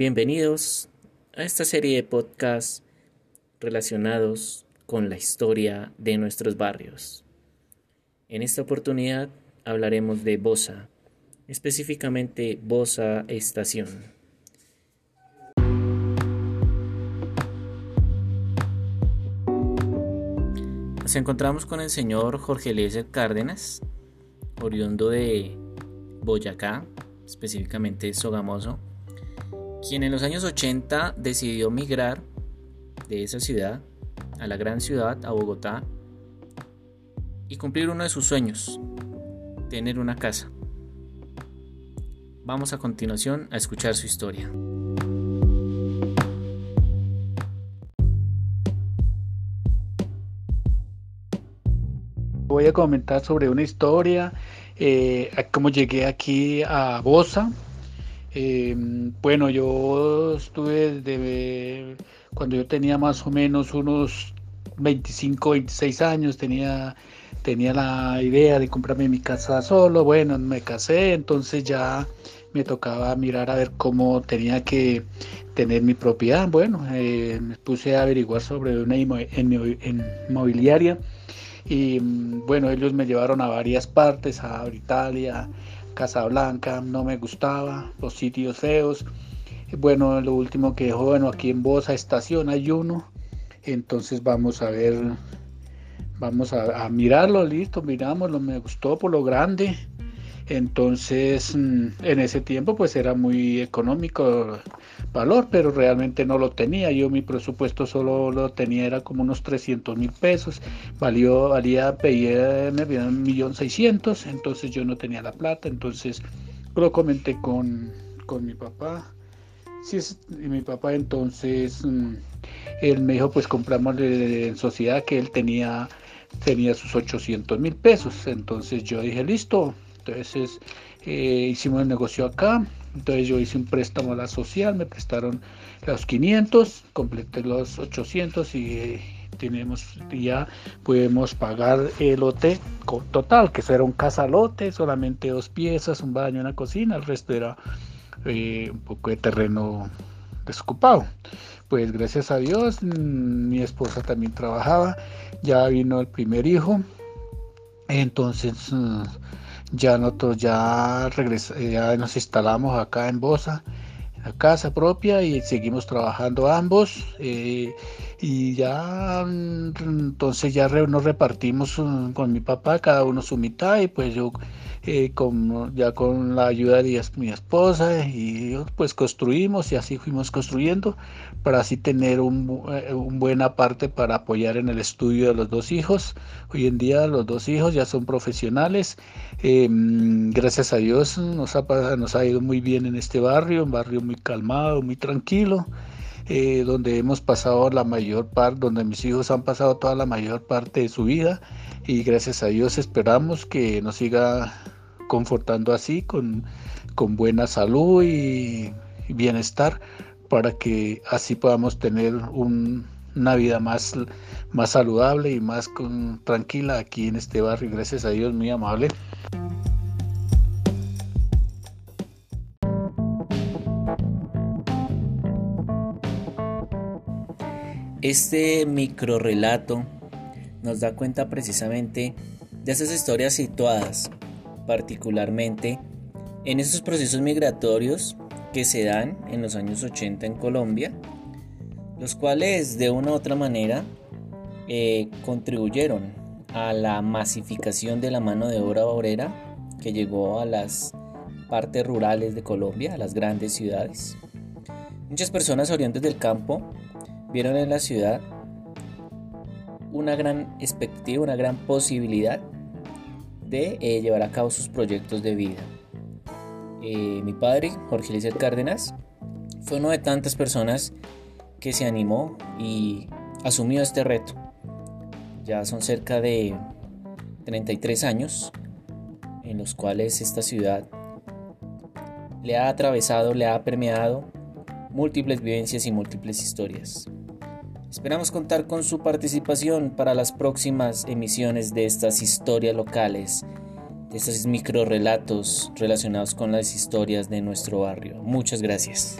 Bienvenidos a esta serie de podcasts relacionados con la historia de nuestros barrios. En esta oportunidad hablaremos de Bosa, específicamente Bosa Estación. Nos encontramos con el señor Jorge Lisset Cárdenas, oriundo de Boyacá, específicamente Sogamoso, quien en los años 80 decidió migrar de esa ciudad a la gran ciudad, a Bogotá, y cumplir uno de sus sueños, tener una casa. Vamos a continuación a escuchar su historia. Voy a comentar sobre una historia, cómo llegué aquí a Bosa. Bueno, yo estuve desde cuando yo tenía más o menos unos 25, 26 años, tenía la idea de comprarme mi casa solo. Bueno, me casé, entonces ya me tocaba mirar a ver cómo tenía que tener mi propiedad. Bueno, me puse a averiguar sobre una inmobiliaria. Y bueno, ellos me llevaron a varias partes, a Italia, Casa Blanca, no me gustaba, los sitios feos. Bueno, lo último que dejó, bueno, aquí en Bosa Estación hay uno, entonces vamos a ver, vamos a mirarlo, listo, mirámoslo, me gustó por lo grande. Entonces, en ese tiempo pues era muy económico valor, pero realmente no lo tenía. Yo mi presupuesto solo lo tenía, era como unos 300,000 pesos. Valía pedirme 1,600,000, entonces yo no tenía la plata. Entonces lo comenté con mi papá. Sí, y mi papá entonces, él me dijo pues compramos en sociedad, que él tenía sus 800,000 pesos. Entonces yo dije listo. Entonces hicimos el negocio acá, entonces yo hice un préstamo a la social, me prestaron los 500, completé los 800 y ya pudimos pagar el lote total, que eso era un casalote, solamente 2 piezas, un baño, una cocina, el resto era un poco de terreno desocupado. Pues gracias a Dios, mi esposa también trabajaba, ya vino el primer hijo, entonces ya nosotros ya nos instalamos acá en Bosa, en la casa propia, y seguimos trabajando ambos, y ya entonces ya nos repartimos con mi papá cada uno su mitad, y pues yo con la ayuda de mi esposa y yo pues construimos, y así fuimos construyendo para así tener un buena parte para apoyar en el estudio de los 2 hijos. Hoy en día los 2 hijos ya son profesionales, gracias a Dios nos ha ido muy bien en este barrio, un barrio muy calmado, muy tranquilo, donde hemos pasado la mayor parte, donde mis hijos han pasado toda la mayor parte de su vida, y gracias a Dios esperamos que nos siga confortando así, con buena salud y bienestar, para que así podamos tener una vida más saludable y más tranquila aquí en este barrio. Gracias a Dios, muy amable. Este microrrelato nos da cuenta precisamente de esas historias situadas, particularmente en esos procesos migratorios que se dan en los años 80 en Colombia, los cuales de una u otra manera contribuyeron a la masificación de la mano de obra obrera que llegó a las partes rurales de Colombia, a las grandes ciudades. Muchas personas oriundas del campo vieron en la ciudad una gran expectativa, una gran posibilidad de llevar a cabo sus proyectos de vida. Mi padre, Jorge Lisset Cárdenas, fue uno de tantas personas que se animó y asumió este reto. Ya son cerca de 33 años en los cuales esta ciudad le ha atravesado, le ha permeado múltiples vivencias y múltiples historias. Esperamos contar con su participación para las próximas emisiones de estas historias locales, de estos microrrelatos relacionados con las historias de nuestro barrio. Muchas gracias.